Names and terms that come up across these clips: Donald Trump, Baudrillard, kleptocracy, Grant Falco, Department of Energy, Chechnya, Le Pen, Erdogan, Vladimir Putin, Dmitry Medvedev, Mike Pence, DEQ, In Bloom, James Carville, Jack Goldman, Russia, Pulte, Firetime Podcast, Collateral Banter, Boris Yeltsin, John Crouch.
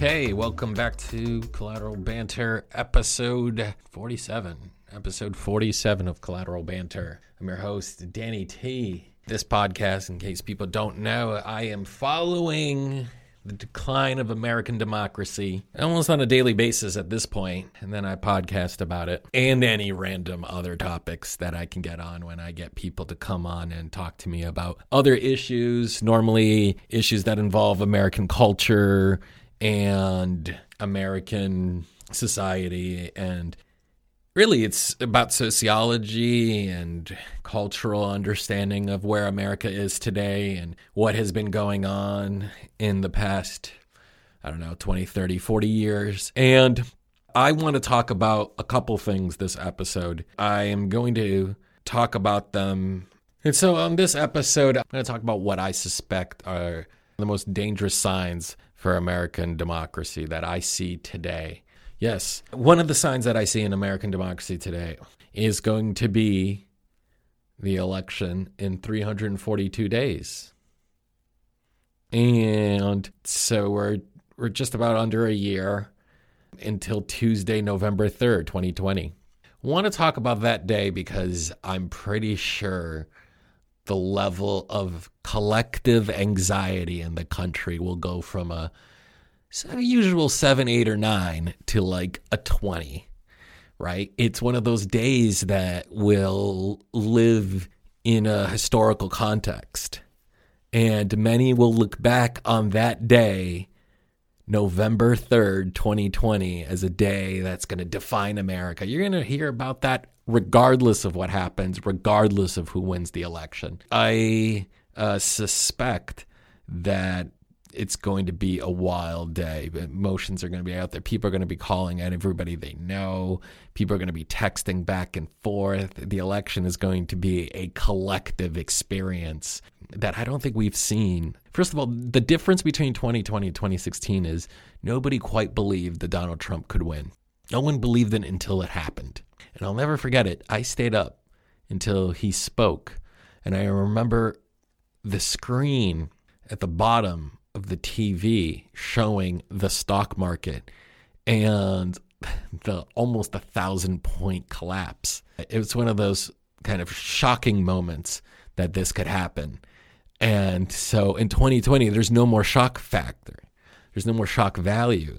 Okay, welcome back to Collateral Banter, episode 47 of Collateral Banter. I'm your host, Danny T. This podcast, in case people don't know, I am following the decline of American democracy almost on a daily basis at this point, and then I podcast about it and any random other topics that I can get on when I get people to come on and talk to me about other issues, normally issues that involve American culture and American society, and really it's about sociology and cultural understanding of where America is today and what has been going on in the past, 20, 30, 40 years. And I want to talk about a couple things this episode. I am going to talk about them. And so on this episode, I'm going to talk about what I suspect are the most dangerous signs for American democracy that I see today. Yes, one of the signs that I see in American democracy today is going to be the election in 342 days. And so we're just about under a year until Tuesday, November 3rd, 2020. I want to talk about that day because I'm pretty sure the level of collective anxiety in the country will go from a usual 7, 8, or 9 to like a 20, right? It's one of those days that will live in a historical context. And many will look back on that day, November 3rd, 2020, as a day that's going to define America. You're going to hear about that regardless of what happens, regardless of who wins the election. I suspect that it's going to be a wild day. Emotions are going to be out there. People are going to be calling at everybody they know. People are going to be texting back and forth. The election is going to be a collective experience that I don't think we've seen. First of all, the difference between 2020 and 2016 is nobody quite believed that Donald Trump could win. No one believed it until it happened. And I'll never forget it. I stayed up until he spoke. And I remember the screen at the bottom of the TV showing the stock market and the almost 1,000-point collapse. It was one of those kind of shocking moments that this could happen. And so in 2020, there's no more shock factor. There's no more shock value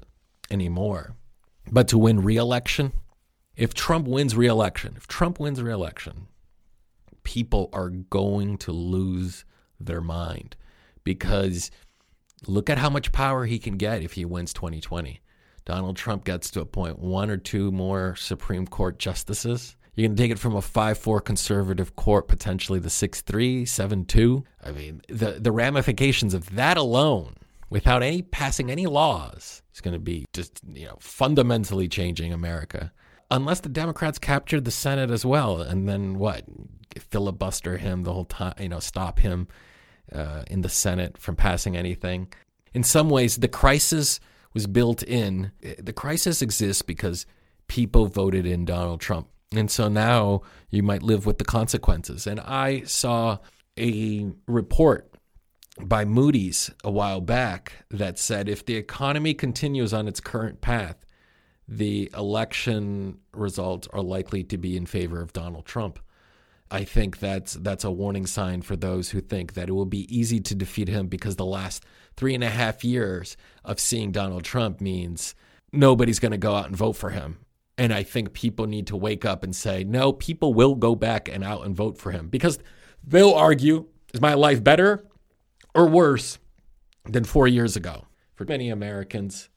anymore. But to win re-election, if Trump wins re-election, people are going to lose their mind because look at how much power he can get if he wins 2020. Donald Trump gets to appoint one or two more Supreme Court justices. You can take it from a 5-4 conservative court, potentially the 6-3, 7-2. I mean, the ramifications of that alone, without any passing any laws, is going to be just fundamentally changing America. Unless the Democrats capture the Senate as well, and then what? Filibuster him the whole time, stop him in the Senate from passing anything. In some ways, the crisis was built in. The crisis exists because people voted in Donald Trump. And so now you might live with the consequences. And I saw a report by Moody's a while back that said if the economy continues on its current path, the election results are likely to be in favor of Donald Trump. I think that's a warning sign for those who think that it will be easy to defeat him because the last 3.5 years of seeing Donald Trump means nobody's going to go out and vote for him. And I think people need to wake up and say, no, people will go back and out and vote for him because they'll argue, is my life better or worse than 4 years ago? For many Americans,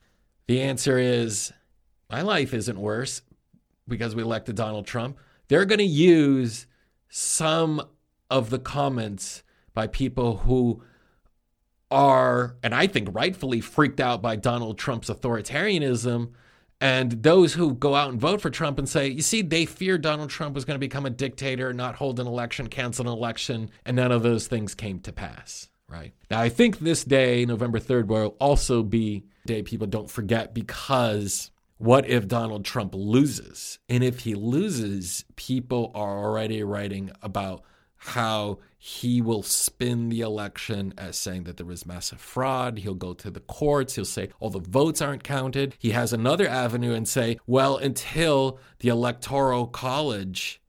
the answer is my life isn't worse because we elected Donald Trump. They're going to use some of the comments by people who are, and I think rightfully, freaked out by Donald Trump's authoritarianism, and those who go out and vote for Trump and say, you see, they feared Donald Trump was going to become a dictator, not hold an election, cancel an election, and none of those things came to pass, right? Now, I think this day, November 3rd, will also be a day people don't forget because what if Donald Trump loses? And if he loses, people are already writing about how he will spin the election as saying that there was massive fraud. He'll go to the courts. He'll say all the votes aren't counted. He has another avenue and say, well, until the Electoral College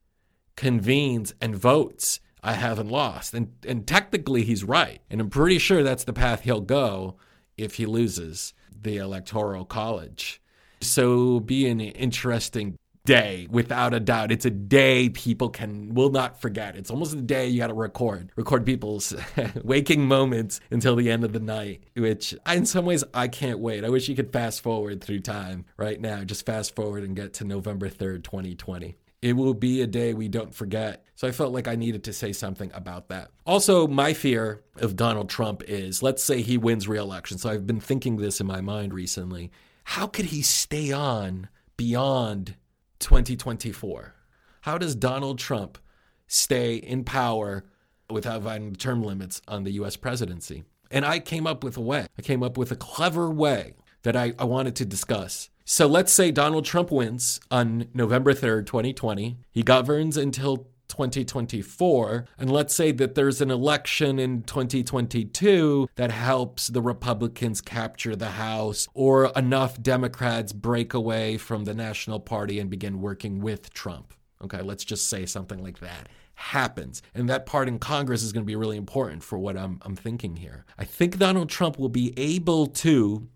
convenes and votes, I haven't lost. And technically he's right. And I'm pretty sure that's the path he'll go if he loses the Electoral College. So be an interesting day, without a doubt. It's a day people will not forget. It's almost a day you got to record people's waking moments until the end of the night, which in some ways I can't wait. I wish you could fast forward through time right now. Just fast forward and get to November 3rd, 2020. It will be a day we don't forget. So I felt like I needed to say something about that. Also, my fear of Donald Trump is, let's say he wins re-election. So I've been thinking this in my mind recently. How could he stay on beyond 2024? How does Donald Trump stay in power without violating term limits on the U.S. presidency? And I came up with a way. I came up with a clever way that I wanted to discuss. So let's say Donald Trump wins on November 3rd, 2020. He governs until 2024. And let's say that there's an election in 2022 that helps the Republicans capture the House, or enough Democrats break away from the National Party and begin working with Trump. Okay, let's just say something like that happens. And that part in Congress is going to be really important for what I'm thinking here. I think Donald Trump will be able to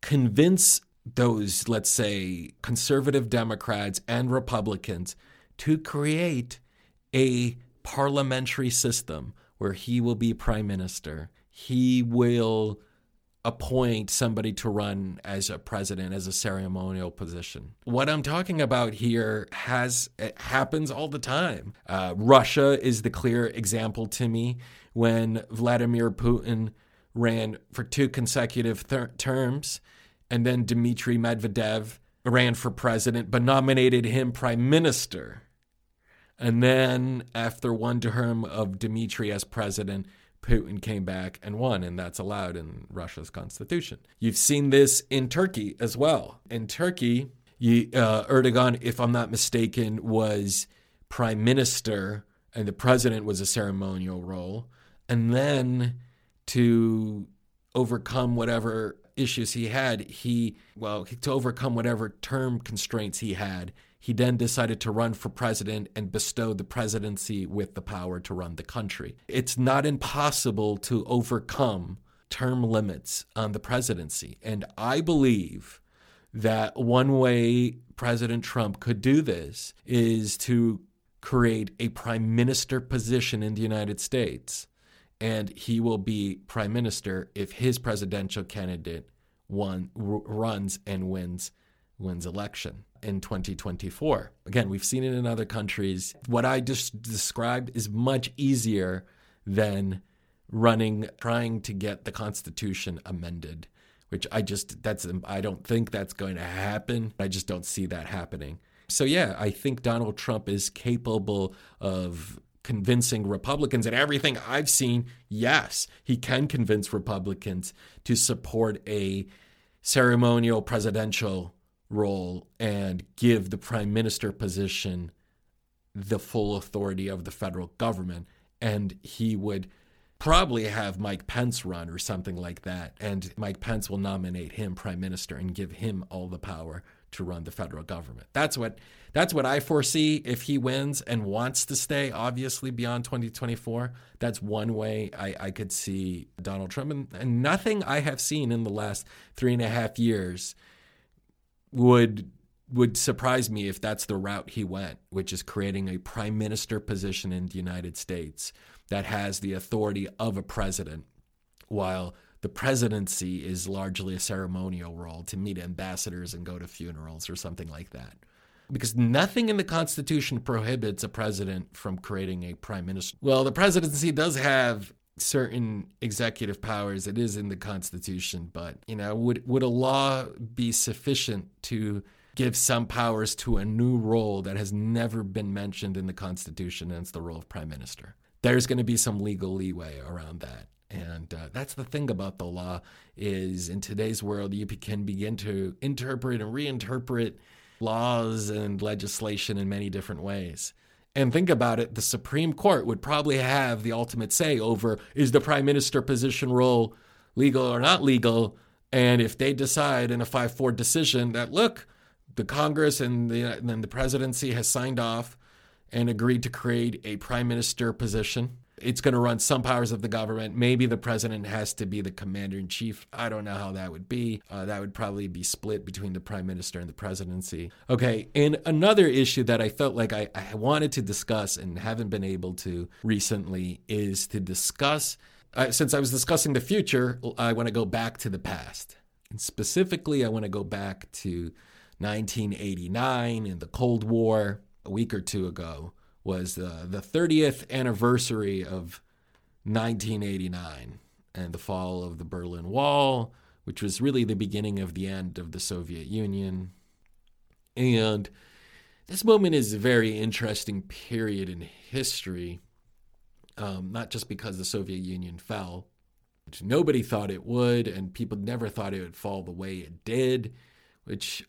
convince those, let's say, conservative Democrats and Republicans to create a parliamentary system where he will be prime minister. He will appoint somebody to run as a president, as a ceremonial position. What I'm talking about here happens all the time. Russia is the clear example to me. When Vladimir Putin ran for two consecutive terms, and then Dmitry Medvedev ran for president, but nominated him prime minister. And then after one term of Dmitry as president, Putin came back and won, and that's allowed in Russia's constitution. You've seen this in Turkey as well. In Turkey, Erdogan, if I'm not mistaken, was prime minister, and the president was a ceremonial role. And then to overcome whatever issues he had, to overcome whatever term constraints he had, he then decided to run for president and bestowed the presidency with the power to run the country. It's not impossible to overcome term limits on the presidency. And I believe that one way President Trump could do this is to create a prime minister position in the United States. And he will be prime minister if his presidential candidate runs and wins election in 2024. Again, we've seen it in other countries. What I just described is much easier than trying to get the Constitution amended, which I don't think that's going to happen. I just don't see that happening. So yeah, I think Donald Trump is capable of convincing Republicans, and everything I've seen, yes, he can convince Republicans to support a ceremonial presidential role and give the prime minister position the full authority of the federal government. And he would probably have Mike Pence run or something like that. And Mike Pence will nominate him prime minister and give him all the power to run the federal government. That's what I foresee if he wins and wants to stay, obviously, beyond 2024. That's one way I could see Donald Trump. And nothing I have seen in the last 3.5 years would surprise me if that's the route he went, which is creating a prime minister position in the United States that has the authority of a president, while the presidency is largely a ceremonial role to meet ambassadors and go to funerals or something like that. Because nothing in the Constitution prohibits a president from creating a prime minister. Well, the presidency does have certain executive powers. It is in the Constitution, but would a law be sufficient to give some powers to a new role that has never been mentioned in the Constitution, and it's the role of prime minister? There's going to be some legal leeway around that. And that's the thing about the law, is in today's world, you can begin to interpret and reinterpret laws and legislation in many different ways. and think about it, the Supreme Court would probably have the ultimate say over, is the prime minister position role legal or not legal? And if they decide in a 5-4 decision that, look, the Congress and the presidency has signed off and agreed to create a prime minister position, it's going to run some powers of the government. Maybe the president has to be the commander in chief. I don't know how that would be. That would probably be split between the prime minister and the presidency. Okay, and another issue that I felt like I wanted to discuss and haven't been able to recently is to discuss, since I was discussing the future, I want to go back to the past. And specifically, I want to go back to 1989 and the Cold War. A week or two ago was the 30th anniversary of 1989 and the fall of the Berlin Wall, which was really the beginning of the end of the Soviet Union. And this moment is a very interesting period in history, not just because the Soviet Union fell, which nobody thought it would, and people never thought it would fall the way it did, which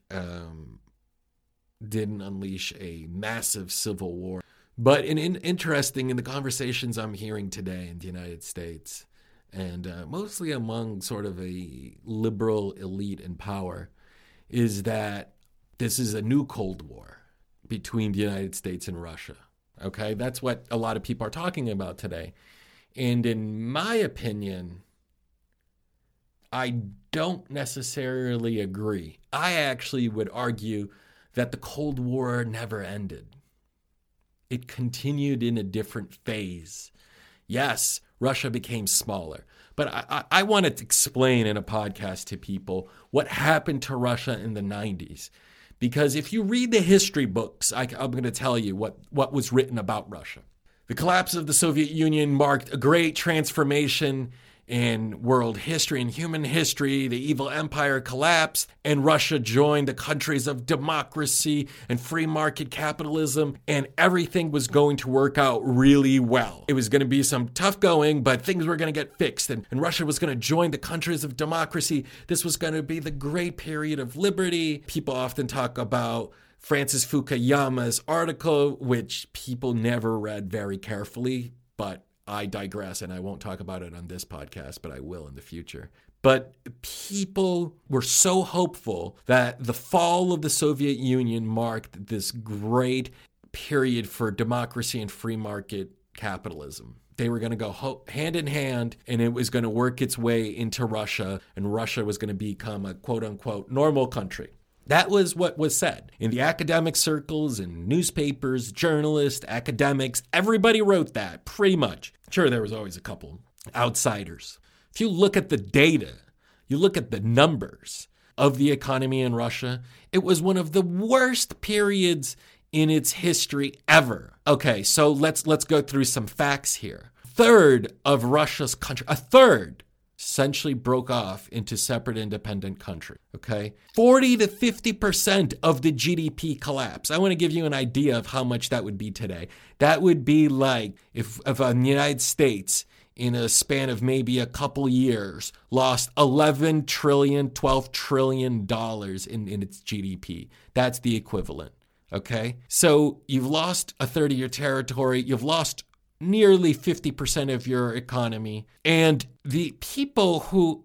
didn't unleash a massive civil war. But interesting in the conversations I'm hearing today in the United States, and mostly among sort of a liberal elite in power, is that this is a new Cold War between the United States and Russia. Okay, that's what a lot of people are talking about today. And in my opinion, I don't necessarily agree. I actually would argue that the Cold War never ended. It continued in a different phase. Yes, Russia became smaller. But I wanted to explain in a podcast to people what happened to Russia in the 90s. Because if you read the history books, I'm going to tell you what was written about Russia. The collapse of the Soviet Union marked a great transformation in world history and human history. The evil empire collapsed, and Russia joined the countries of democracy and free market capitalism, and everything was going to work out really well. It was going to be some tough going, but things were going to get fixed, and Russia was going to join the countries of democracy. This was going to be the great period of liberty. People often talk about Francis Fukuyama's article, which people never read very carefully, but I digress, and I won't talk about it on this podcast, but I will in the future. But people were so hopeful that the fall of the Soviet Union marked this great period for democracy and free market capitalism. They were going to go hand in hand, and it was going to work its way into Russia, and Russia was going to become a quote-unquote normal country. That was what was said in the academic circles, in newspapers, journalists, academics. Everybody wrote that, pretty much. Sure, there was always a couple outsiders. If you look at the data, you look at the numbers of the economy in Russia, it was one of the worst periods in its history ever. Okay, so let's go through some facts here. A third of Russia's country, essentially broke off into separate independent country, okay? 40 to 50% of the GDP collapse. I want to give you an idea of how much that would be today. That would be like if the United States, in a span of maybe a couple years, lost $12 trillion in its GDP. That's the equivalent, okay? So you've lost a third of your territory. You've lost nearly 50% of your economy. And the people who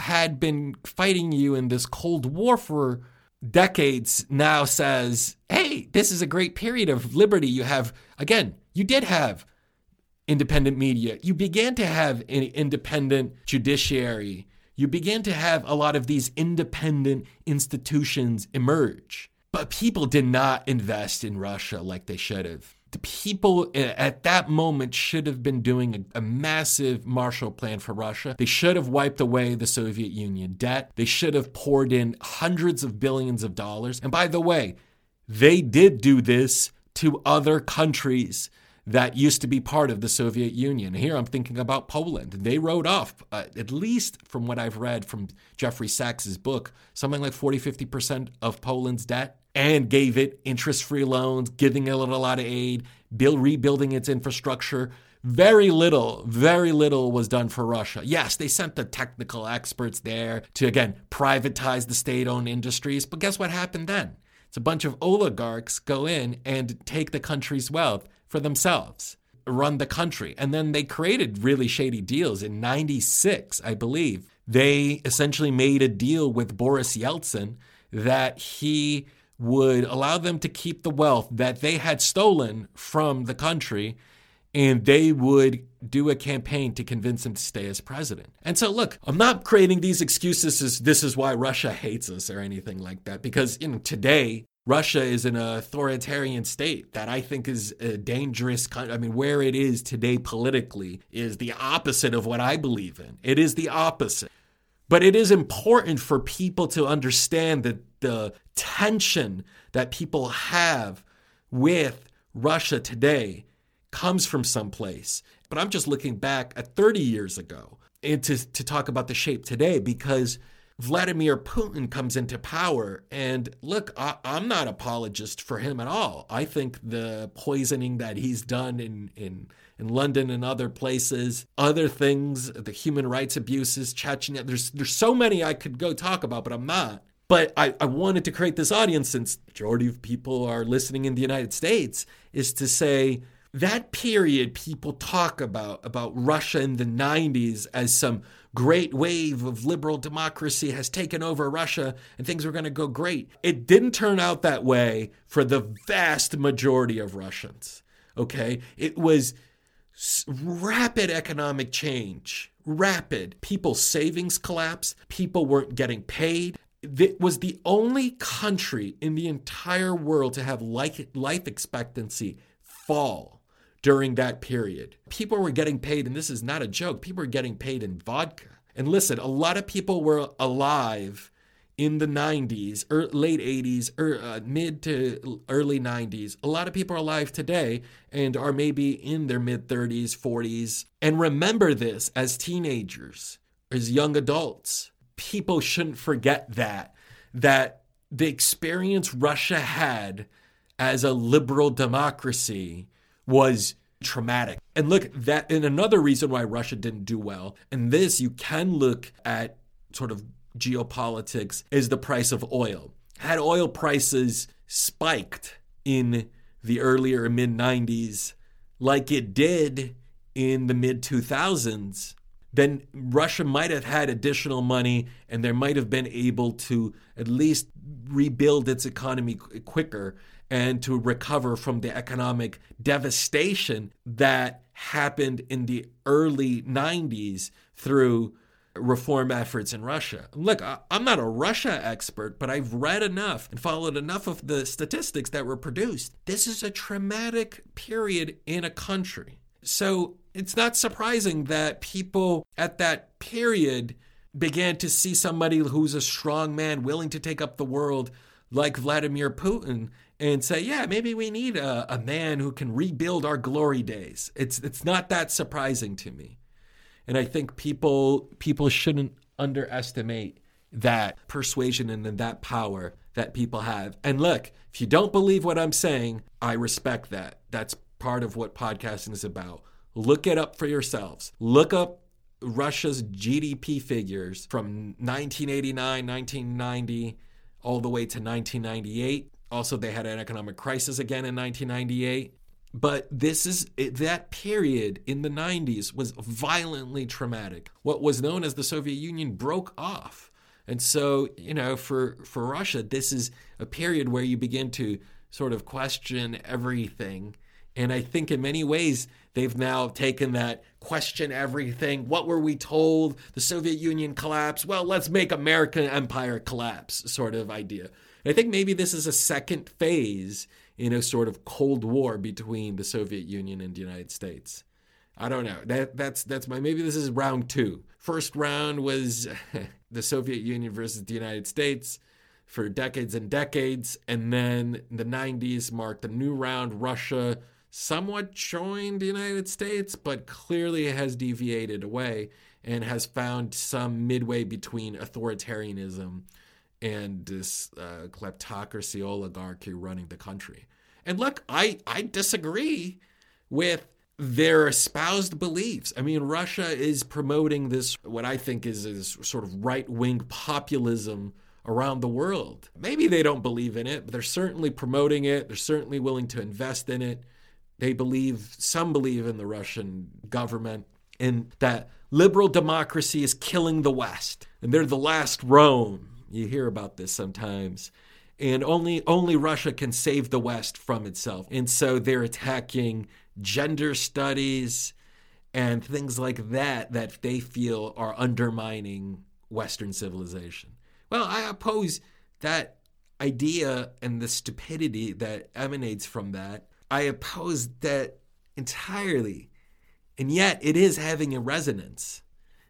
had been fighting you in this Cold War for decades now says, hey, this is a great period of liberty. You have, again, you did have independent media. You began to have an independent judiciary. You began to have a lot of these independent institutions emerge. But people did not invest in Russia like they should have. The people at that moment should have been doing a massive Marshall Plan for Russia. They should have wiped away the Soviet Union debt. They should have poured in hundreds of billions of dollars. And by the way, they did do this to other countries that used to be part of the Soviet Union. Here I'm thinking about Poland. They wrote off, at least from what I've read from Jeffrey Sachs's book, something like 40-50% of Poland's debt, and gave it interest-free loans, giving it a lot of aid, rebuilding its infrastructure. Very little was done for Russia. Yes, they sent the technical experts there to, again, privatize the state-owned industries. But guess what happened then? It's a bunch of oligarchs go in and take the country's wealth for themselves, run the country. And then they created really shady deals. In 96, I believe, they essentially made a deal with Boris Yeltsin that he would allow them to keep the wealth that they had stolen from the country, and they would do a campaign to convince him to stay as president. And so, look, I'm not creating these excuses as this is why Russia hates us or anything like that, because, you know, today Russia is an authoritarian state that I think is a dangerous country. I mean, where it is today politically is the opposite of what I believe in. It is the opposite. But it is important for people to understand that the tension that people have with Russia today comes from someplace. But I'm just looking back at 30 years ago and to talk about the shape today, because Vladimir Putin comes into power. And look, I'm not an apologist for him at all. I think the poisoning that he's done in London and other places, other things, the human rights abuses, Chechnya, there's so many I could go talk about, but I'm not. But I wanted to create this audience, since the majority of people are listening in the United States, is to say that period people talk about Russia in the 90s as some great wave of liberal democracy has taken over Russia and things were going to go great. It didn't turn out that way for the vast majority of Russians, okay? It was rapid economic change, rapid. People's savings collapsed. People weren't getting paid. It was the only country in the entire world to have life expectancy fall during that period. People were getting paid, and this is not a joke, people were getting paid in vodka. And listen, a lot of people were alive in the 90s, or late 80s, or mid to early 90s. A lot of people are alive today and are maybe in their mid 30s, 40s, and remember this as teenagers, as young adults. People shouldn't forget that the experience Russia had as a liberal democracy was traumatic. And look, that and another reason why Russia didn't do well, and this you can look at sort of geopolitics, is the price of oil. Had oil prices spiked in the earlier mid 90s, like it did in the mid 2000s, then Russia might have had additional money and there might have been able to at least rebuild its economy quicker and to recover from the economic devastation that happened in the early 90s through reform efforts in Russia. Look, I'm not a Russia expert, but I've read enough and followed enough of the statistics that were produced. This is a traumatic period in a country. So it's not surprising that people at that period began to see somebody who's a strong man willing to take up the world like Vladimir Putin and say, yeah, maybe we need a man who can rebuild our glory days. It's not that surprising to me. And I think people shouldn't underestimate that persuasion and that power that people have. And look, if you don't believe what I'm saying, I respect that. That's part of what podcasting is about. Look it up for yourselves. Look up Russia's GDP figures from 1989, 1990, all the way to 1998. Also, they had an economic crisis again in 1998. But that period in the 90s was violently traumatic. What was known as the Soviet Union broke off. And so, you know, for Russia, this is a period where you begin to sort of question everything. And I think in many ways, they've now taken that question everything. What were we told? The Soviet Union collapsed. Well, let's make American empire collapse sort of idea. I think maybe this is a second phase in a sort of Cold War between the Soviet Union and the United States. I don't know. That's my, maybe this is round two. First round was the Soviet Union versus the United States for decades and decades. And then the 90s marked a new round. Russia somewhat joined the United States, but clearly has deviated away and has found some midway between authoritarianism and this kleptocracy oligarchy running the country. And look, I disagree with their espoused beliefs. I mean, Russia is promoting this, what I think is sort of right-wing populism around the world. Maybe they don't believe in it, but they're certainly promoting it. They're certainly willing to invest in it. They believe, some believe in the Russian government, and that liberal democracy is killing the West. And they're the last Rome. You hear about this sometimes. And only Russia can save the West from itself. And so they're attacking gender studies and things like that that they feel are undermining Western civilization. Well, I oppose that idea and the stupidity that emanates from that. I oppose that entirely. And yet it is having a resonance.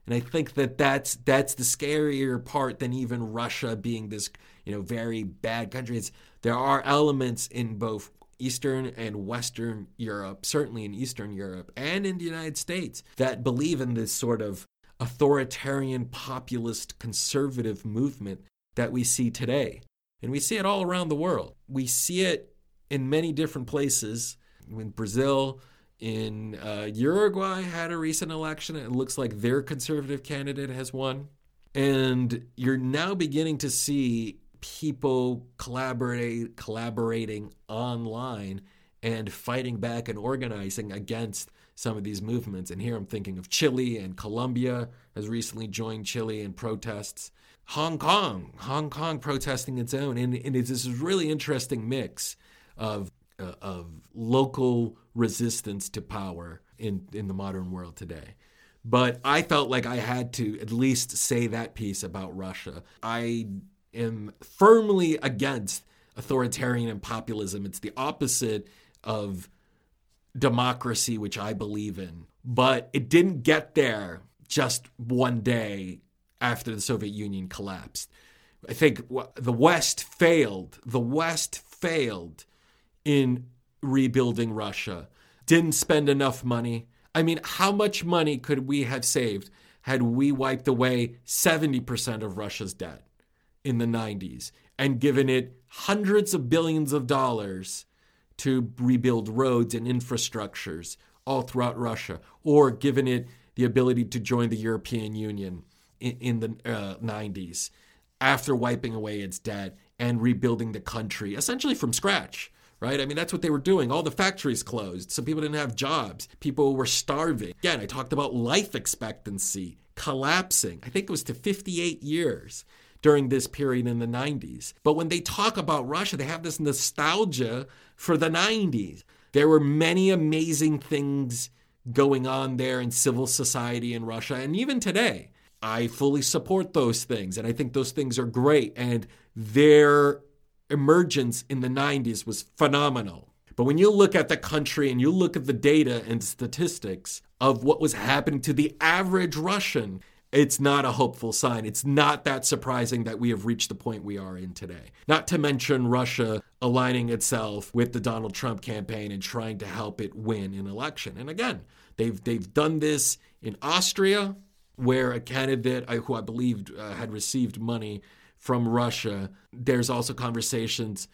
And I think that that's the scarier part than even Russia being this, very bad country. There are elements in both Eastern and Western Europe, certainly in Eastern Europe and in the United States, that believe in this sort of authoritarian, populist, conservative movement that we see today. And we see it all around the world. We see it in many different places. In Brazil, in Uruguay had a recent election. It looks like their conservative candidate has won. And you're now beginning to see people collaborating online and fighting back and organizing against some of these movements. And here I'm thinking of Chile, and Colombia has recently joined Chile in protests. Hong Kong protesting its own. And it's this really interesting mix of local resistance to power in the modern world today. But I felt like I had to at least say that piece about Russia. I am firmly against authoritarian and populism. It's the opposite of democracy, which I believe in. But it didn't get there just one day after the Soviet Union collapsed. I think the West failed in rebuilding Russia, didn't spend enough money. I mean, how much money could we have saved had we wiped away 70% of Russia's debt in the 90s and given it hundreds of billions of dollars to rebuild roads and infrastructures all throughout Russia, or given it the ability to join the European Union in the 90s after wiping away its debt and rebuilding the country essentially from scratch, right? I mean, that's what they were doing. All the factories closed. So people didn't have jobs. People were starving. Again, I talked about life expectancy collapsing. I think it was to 58 years during this period in the 90s. But when they talk about Russia, they have this nostalgia for the 90s. There were many amazing things going on there in civil society in Russia. And even today, I fully support those things. And I think those things are great. And their emergence in the 90s was phenomenal. But when you look at the country and you look at the data and statistics of what was happening to the average Russian, it's not a hopeful sign. It's not that surprising that we have reached the point we are in today. Not to mention Russia aligning itself with the Donald Trump campaign and trying to help it win an election. And again, they've done this in Austria, where a candidate who I believed had received money from Russia. There's also conversations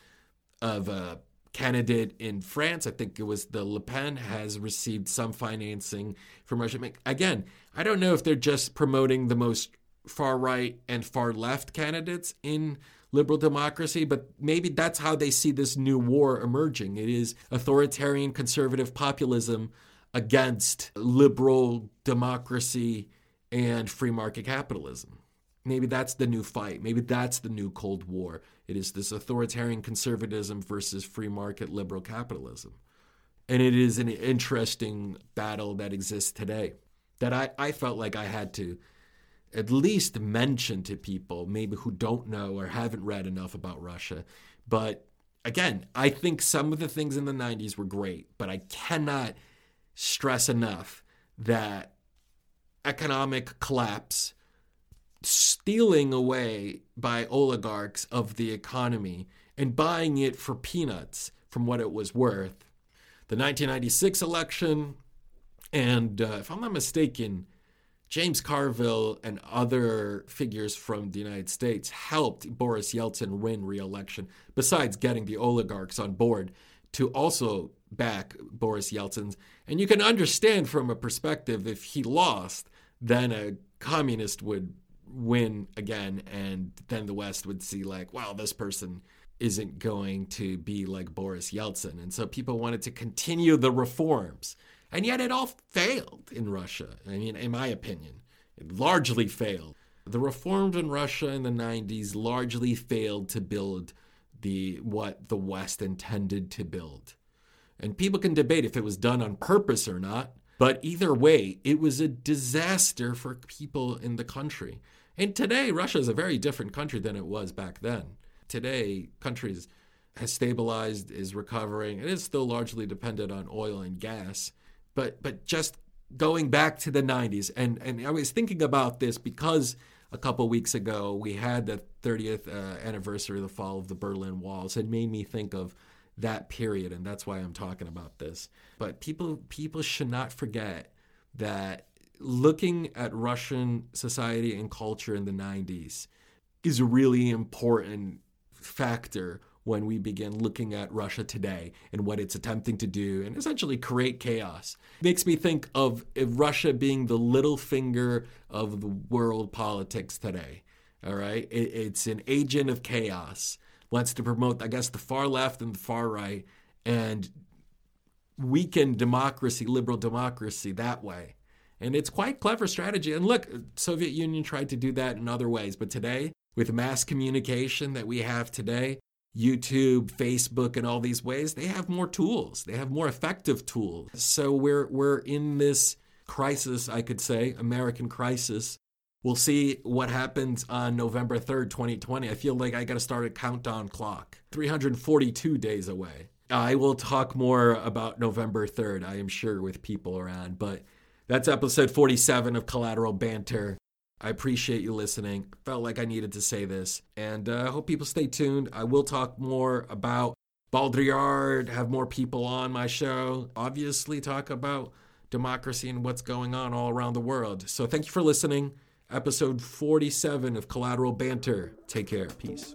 of a candidate in France, I think it was the Le Pen, has received some financing from Russia. Again, I don't know if they're just promoting the most far right and far left candidates in liberal democracy, but maybe that's how they see this new war emerging. It is authoritarian conservative populism against liberal democracy and free market capitalism. Maybe that's the new fight. Maybe that's the new Cold War. It is this authoritarian conservatism versus free market liberal capitalism. And it is an interesting battle that exists today that I felt like I had to at least mention to people maybe who don't know or haven't read enough about Russia. But again, I think some of the things in the 90s were great, but I cannot stress enough that economic collapse, stealing away by oligarchs of the economy and buying it for peanuts from what it was worth. The 1996 election, and if I'm not mistaken, James Carville and other figures from the United States helped Boris Yeltsin win re-election, besides getting the oligarchs on board to also back Boris Yeltsin's. And you can understand from a perspective, if he lost, then a communist would win again, and then the West would see like, wow, this person isn't going to be like Boris Yeltsin. And so people wanted to continue the reforms. And yet it all failed in Russia. I mean, in my opinion, it largely failed. The reforms in Russia in the 90s largely failed to build what the West intended to build. And people can debate if it was done on purpose or not. But either way, it was a disaster for people in the country. And today, Russia is a very different country than it was back then. Today, countries has stabilized, is recovering. It is still largely dependent on oil and gas. But just going back to the 90s, and I was thinking about this because a couple weeks ago, we had the 30th anniversary of the fall of the Berlin Wall. So it made me think of that period, and that's why I'm talking about this. But people should not forget that looking at Russian society and culture in the 90s is a really important factor when we begin looking at Russia today and what it's attempting to do and essentially create chaos. It makes me think of Russia being the little finger of the world politics today, all right? It's an agent of chaos. Wants to promote, I guess, the far left and the far right and weaken democracy, liberal democracy that way. And it's quite clever strategy. And look, Soviet Union tried to do that in other ways. But today, with mass communication that we have today, YouTube, Facebook, and all these ways, they have more tools. They have more effective tools. So we're in this crisis, I could say, American crisis. We'll see what happens on November 3rd, 2020. I feel like I got to start a countdown clock. 342 days away. I will talk more about November 3rd, I am sure, with people around. But that's episode 47 of Collateral Banter. I appreciate you listening. Felt like I needed to say this. And I hope people stay tuned. I will talk more about Baudrillard, have more people on my show. Obviously talk about democracy and what's going on all around the world. So thank you for listening. Episode 47 of Collateral Banter. Take care. Peace.